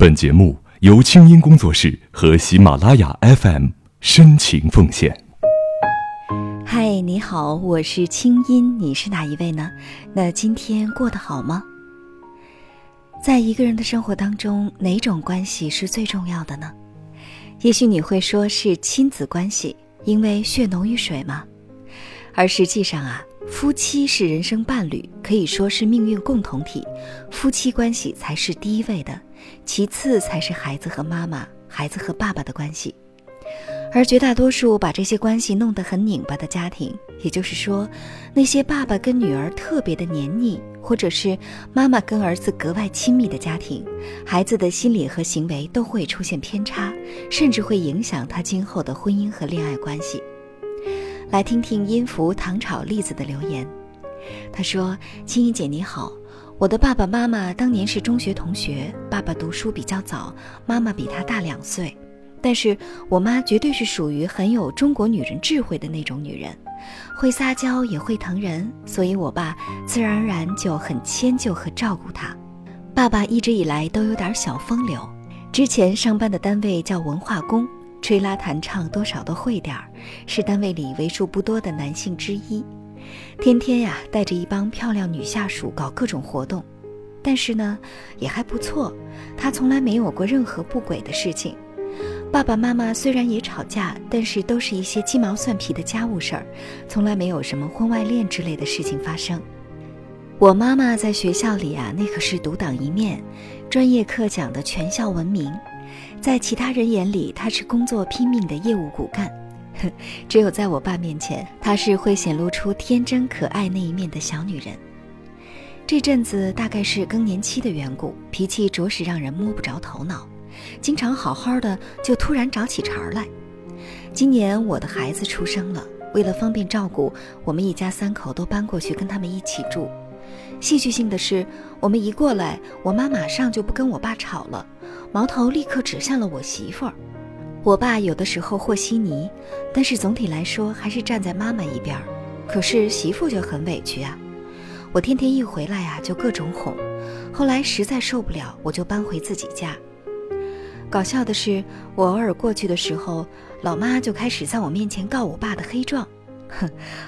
本节目由清音工作室和喜马拉雅 FM 深情奉献。嗨，你好，我是清音，你是哪一位呢？那今天过得好吗？在一个人的生活当中，哪种关系是最重要的呢？也许你会说是亲子关系，因为血浓于水嘛。而实际上啊，夫妻是人生伴侣，可以说是命运共同体，夫妻关系才是第一位的，其次才是孩子和妈妈、孩子和爸爸的关系。而绝大多数把这些关系弄得很拧巴的家庭，也就是说，那些爸爸跟女儿特别的黏腻，或者是妈妈跟儿子格外亲密的家庭，孩子的心理和行为都会出现偏差，甚至会影响他今后的婚姻和恋爱关系。来听听音符糖炒栗子的留言。他说，青音姐你好，我的爸爸妈妈当年是中学同学，爸爸读书比较早，妈妈比他大2岁，但是我妈绝对是属于很有中国女人智慧的那种女人，会撒娇也会疼人，所以我爸自然而然就很迁就和照顾她。爸爸一直以来都有点小风流，之前上班的单位叫文化宫，吹拉弹唱多少都会点儿，是单位里为数不多的男性之一。天天呀，带着一帮漂亮女下属搞各种活动，但是呢，也还不错，他从来没有过任何不轨的事情。爸爸妈妈虽然也吵架，但是都是一些鸡毛蒜皮的家务事儿，从来没有什么婚外恋之类的事情发生。我妈妈在学校里啊，那可是独当一面，专业课讲的全校闻名。在其他人眼里，他是工作拼命的业务骨干，只有在我爸面前，他是会显露出天真可爱那一面的小女人。这阵子大概是更年期的缘故，脾气着实让人摸不着头脑，经常好好的就突然找起茬来。今年我的孩子出生了，为了方便照顾，我们一家3口都搬过去跟他们一起住。戏剧性的是，我们一过来，我妈马上就不跟我爸吵了，矛头立刻指向了我媳妇儿。我爸有的时候和稀泥，但是总体来说还是站在妈妈一边，可是媳妇就很委屈啊。我天天一回来啊，就各种哄，后来实在受不了，我就搬回自己家。搞笑的是，我偶尔过去的时候，老妈就开始在我面前告我爸的黑状。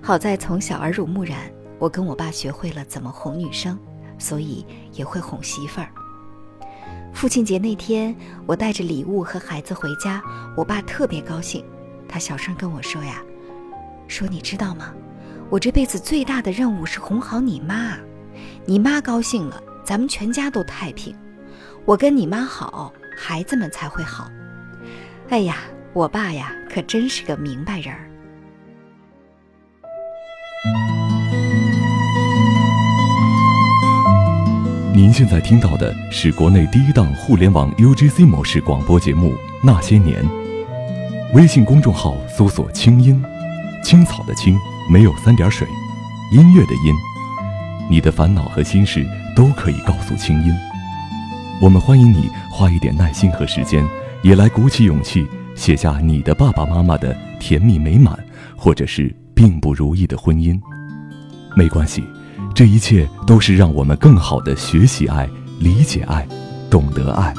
好在从小耳濡目染，我跟我爸学会了怎么哄女生，所以也会哄媳妇儿。父亲节那天，我带着礼物和孩子回家，我爸特别高兴，他小声跟我说呀，说你知道吗，我这辈子最大的任务是哄好你妈，你妈高兴了，咱们全家都太平，我跟你妈好，孩子们才会好。哎呀，我爸呀，可真是个明白人儿。您现在听到的是国内第一档互联网 UGC 模式广播节目《那些年》，微信公众号搜索“青音”，青草的青，没有3点水，音乐的音，你的烦恼和心事都可以告诉青音。我们欢迎你花一点耐心和时间，也来鼓起勇气写下你的爸爸妈妈的甜蜜美满，或者是并不如意的婚姻。没关系，这一切都是让我们更好地学习爱、理解爱、懂得爱。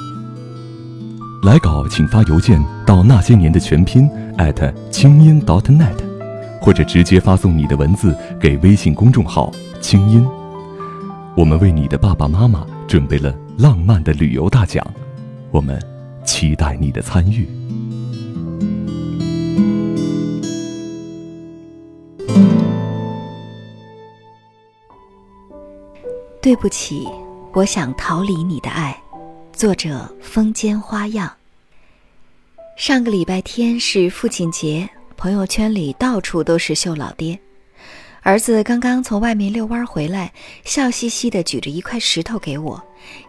来稿请发邮件到那些年的全拼@清音.net， 或者直接发送你的文字给微信公众号清音。我们为你的爸爸妈妈准备了浪漫的旅游大奖，我们期待你的参与。对不起，我想逃离你的爱。作者风间花样。上个礼拜天是父亲节，朋友圈里到处都是秀老爹。儿子刚刚从外面遛弯回来，笑嘻嘻地举着一块石头给我，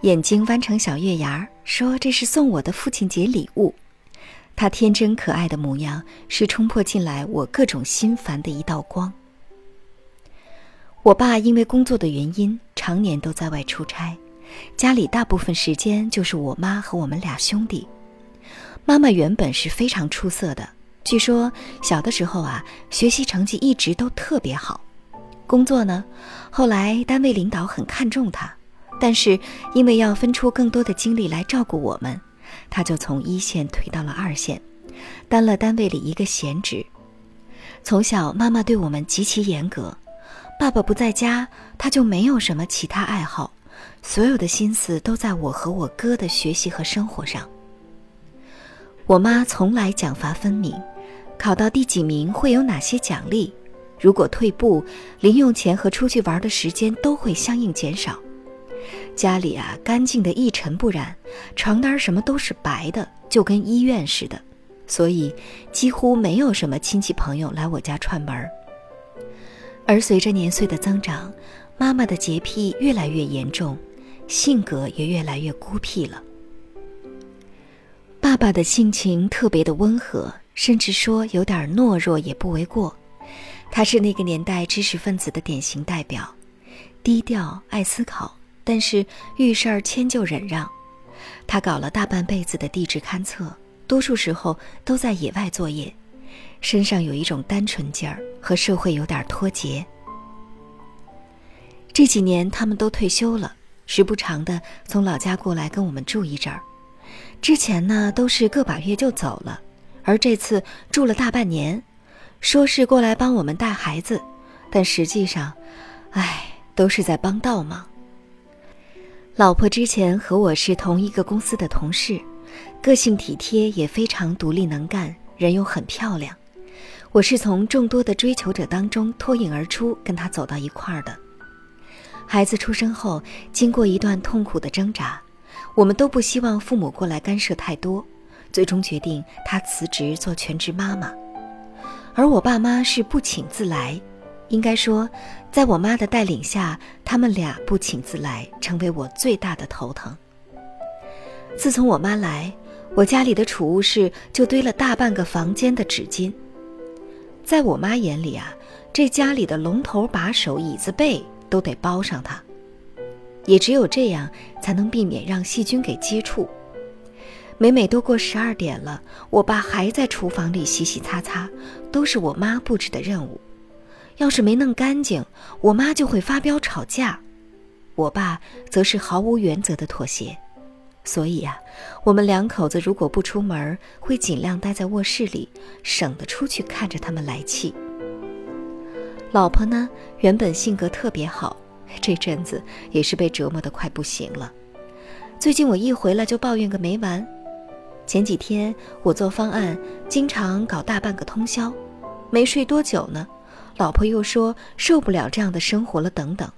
眼睛弯成小月牙，说这是送我的父亲节礼物。他天真可爱的模样，是冲破进来我各种心烦的一道光。我爸因为工作的原因，常年都在外出差，家里大部分时间就是我妈和我们俩兄弟。妈妈原本是非常出色的，据说小的时候啊，学习成绩一直都特别好。工作呢，后来单位领导很看重她，但是因为要分出更多的精力来照顾我们，他就从一线推到了二线，担了单位里一个闲职。从小妈妈对我们极其严格，爸爸不在家，他就没有什么其他爱好，所有的心思都在我和我哥的学习和生活上。我妈从来奖罚分明，考到第几名会有哪些奖励，如果退步，零用钱和出去玩的时间都会相应减少。家里啊，干净的一尘不染，床单什么都是白的，就跟医院似的，所以几乎没有什么亲戚朋友来我家串门。而随着年岁的增长，妈妈的洁癖越来越严重，性格也越来越孤僻了。爸爸的性情特别的温和，甚至说有点懦弱也不为过，他是那个年代知识分子的典型代表，低调爱思考，但是遇事儿迁就忍让。他搞了大半辈子的地质勘测，多数时候都在野外作业，身上有一种单纯劲儿，和社会有点脱节。这几年他们都退休了，时不常的从老家过来跟我们住一阵儿。之前呢都是个把月就走了，而这次住了大半年，说是过来帮我们带孩子，但实际上，都是在帮倒忙。老婆之前和我是同一个公司的同事，个性体贴，也非常独立能干，人又很漂亮。我是从众多的追求者当中脱颖而出，跟她走到一块儿的。孩子出生后，经过一段痛苦的挣扎，我们都不希望父母过来干涉太多，最终决定她辞职做全职妈妈。而我爸妈是不请自来，应该说，在我妈的带领下，他们俩不请自来，成为我最大的头疼。自从我妈来，我家里的储物室就堆了大半个房间的纸巾。在我妈眼里啊，这家里的龙头把手、椅子背都得包上它，也只有这样才能避免让细菌给接触。每每都过12点了，我爸还在厨房里洗洗擦擦，都是我妈布置的任务。要是没弄干净，我妈就会发飙吵架，我爸则是毫无原则的妥协。所以啊，我们两口子如果不出门，会尽量待在卧室里，省得出去看着他们来气。老婆呢，原本性格特别好，这阵子也是被折磨得快不行了。最近我一回来就抱怨个没完，前几天我做方案，经常搞大半个通宵，没睡多久呢，老婆又说受不了这样的生活了等等。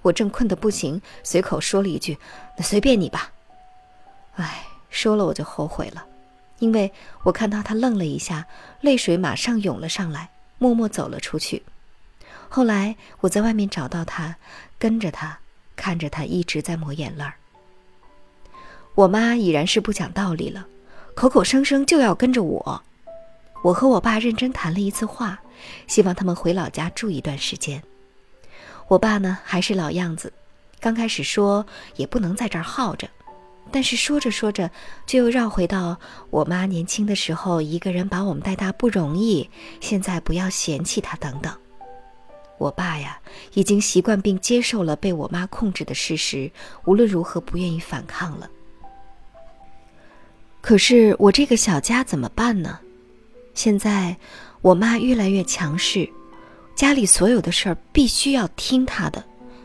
我正困得不行，随口说了一句，那随便你吧。说了我就后悔了，因为我看到他愣了一下，泪水马上涌了上来，默默走了出去。后来我在外面找到他，跟着他，看着他一直在抹眼泪。我妈已然是不讲道理了，口口声声就要跟着我。我和我爸认真谈了一次话，希望他们回老家住一段时间。我爸呢，还是老样子，刚开始说也不能在这儿耗着，但是说着说着就又绕回到我妈年轻的时候一个人把我们带大不容易，现在不要嫌弃她等等。我爸呀，已经习惯并接受了被我妈控制的事实，无论如何不愿意反抗了。可是我这个小家怎么办呢？现在我妈越来越强势，家里所有的事儿必须要听她的，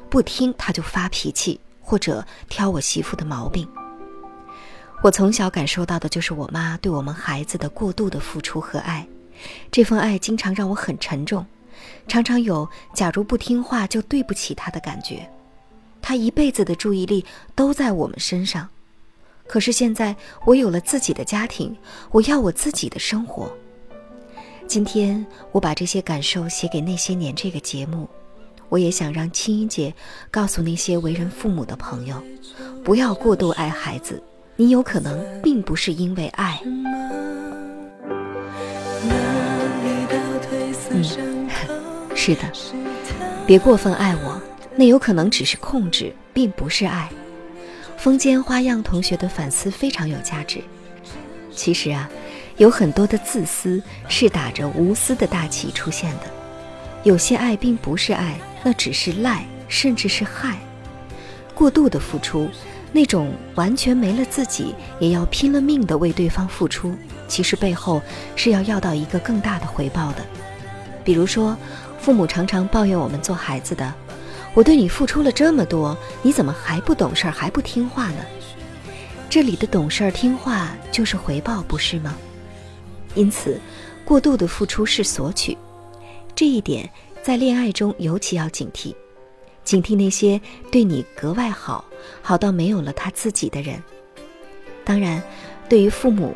不听她就发脾气，或者挑我媳妇的毛病。我从小感受到的就是我妈对我们孩子的过度的付出和爱，这份爱经常让我很沉重，常常有假如不听话就对不起她的感觉。她一辈子的注意力都在我们身上，可是现在我有了自己的家庭，我要我自己的生活。今天我把这些感受写给《那些年》这个节目，我也想让青音姐告诉那些为人父母的朋友，不要过度爱孩子，你有可能并不是因为爱。是的，别过分爱我，那有可能只是控制，并不是爱。风间花样同学的反思非常有价值。其实啊，有很多的自私是打着无私的大旗出现的，有些爱并不是爱，那只是赖，甚至是害。过度的付出，那种完全没了自己也要拼了命的为对方付出，其实背后是要到一个更大的回报的。比如说，父母常常抱怨我们做孩子的，我对你付出了这么多，你怎么还不懂事儿，还不听话呢？这里的懂事儿听话就是回报，不是吗？因此，过度的付出是索取，这一点在恋爱中尤其要警惕。警惕那些对你格外好，好到没有了他自己的人。当然，对于父母，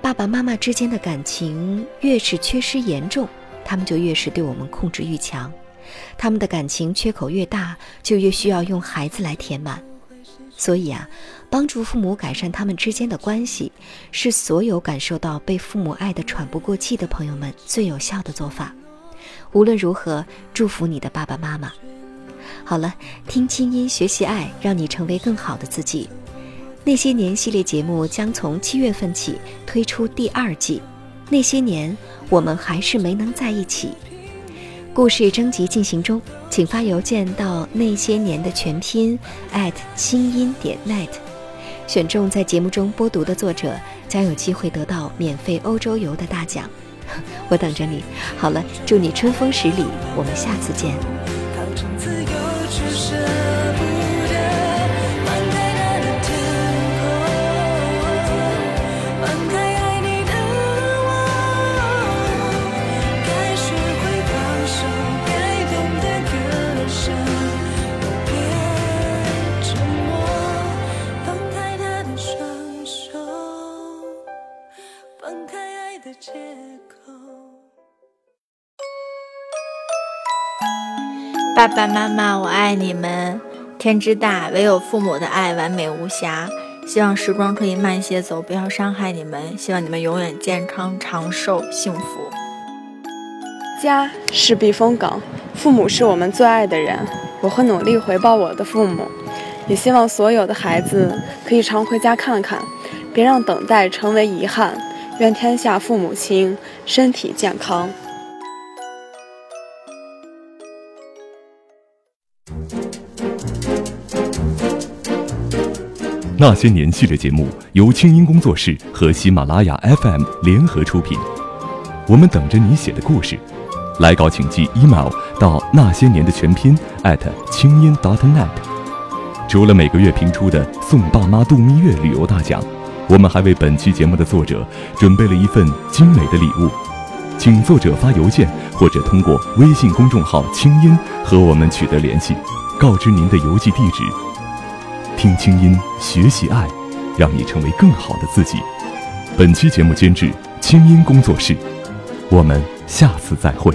爸爸妈妈之间的感情越是缺失严重，他们就越是对我们控制欲强，他们的感情缺口越大，就越需要用孩子来填满。所以啊，帮助父母改善他们之间的关系，是所有感受到被父母爱得喘不过气的朋友们最有效的做法。无论如何，祝福你的爸爸妈妈。好了，听清音学习爱，让你成为更好的自己。那些年系列节目将从7月份起推出第2季，那些年我们还是没能在一起。故事征集进行中，请发邮件到那些年的全拼@清音.net， 选中在节目中播读的作者将有机会得到免费欧洲游的大奖。我等着你。好了，祝你春风十里，我们下次见。自由却舍不得，放开他的天空，放开爱你的我，该学会放手，改变的人生，别沉默，放开他的双手，放开爱的借口。爸爸妈妈，我爱你们！天之大，唯有父母的爱完美无瑕。希望时光可以慢些走，不要伤害你们。希望你们永远健康、长寿、幸福。家是避风港，父母是我们最爱的人。我会努力回报我的父母，也希望所有的孩子可以常回家看看，别让等待成为遗憾。愿天下父母亲身体健康。那些年系列节目由清音工作室和喜马拉雅 FM 联合出品，我们等着你写的故事。来稿请寄 email 到na些年的全拼@清音.net。除了每个月评出的送爸妈度蜜月旅游大奖，我们还为本期节目的作者准备了一份精美的礼物。请作者发邮件或者通过微信公众号清音和我们取得联系，告知您的邮寄地址。听清音学习爱，让你成为更好的自己。本期节目监制清音工作室，我们下次再会。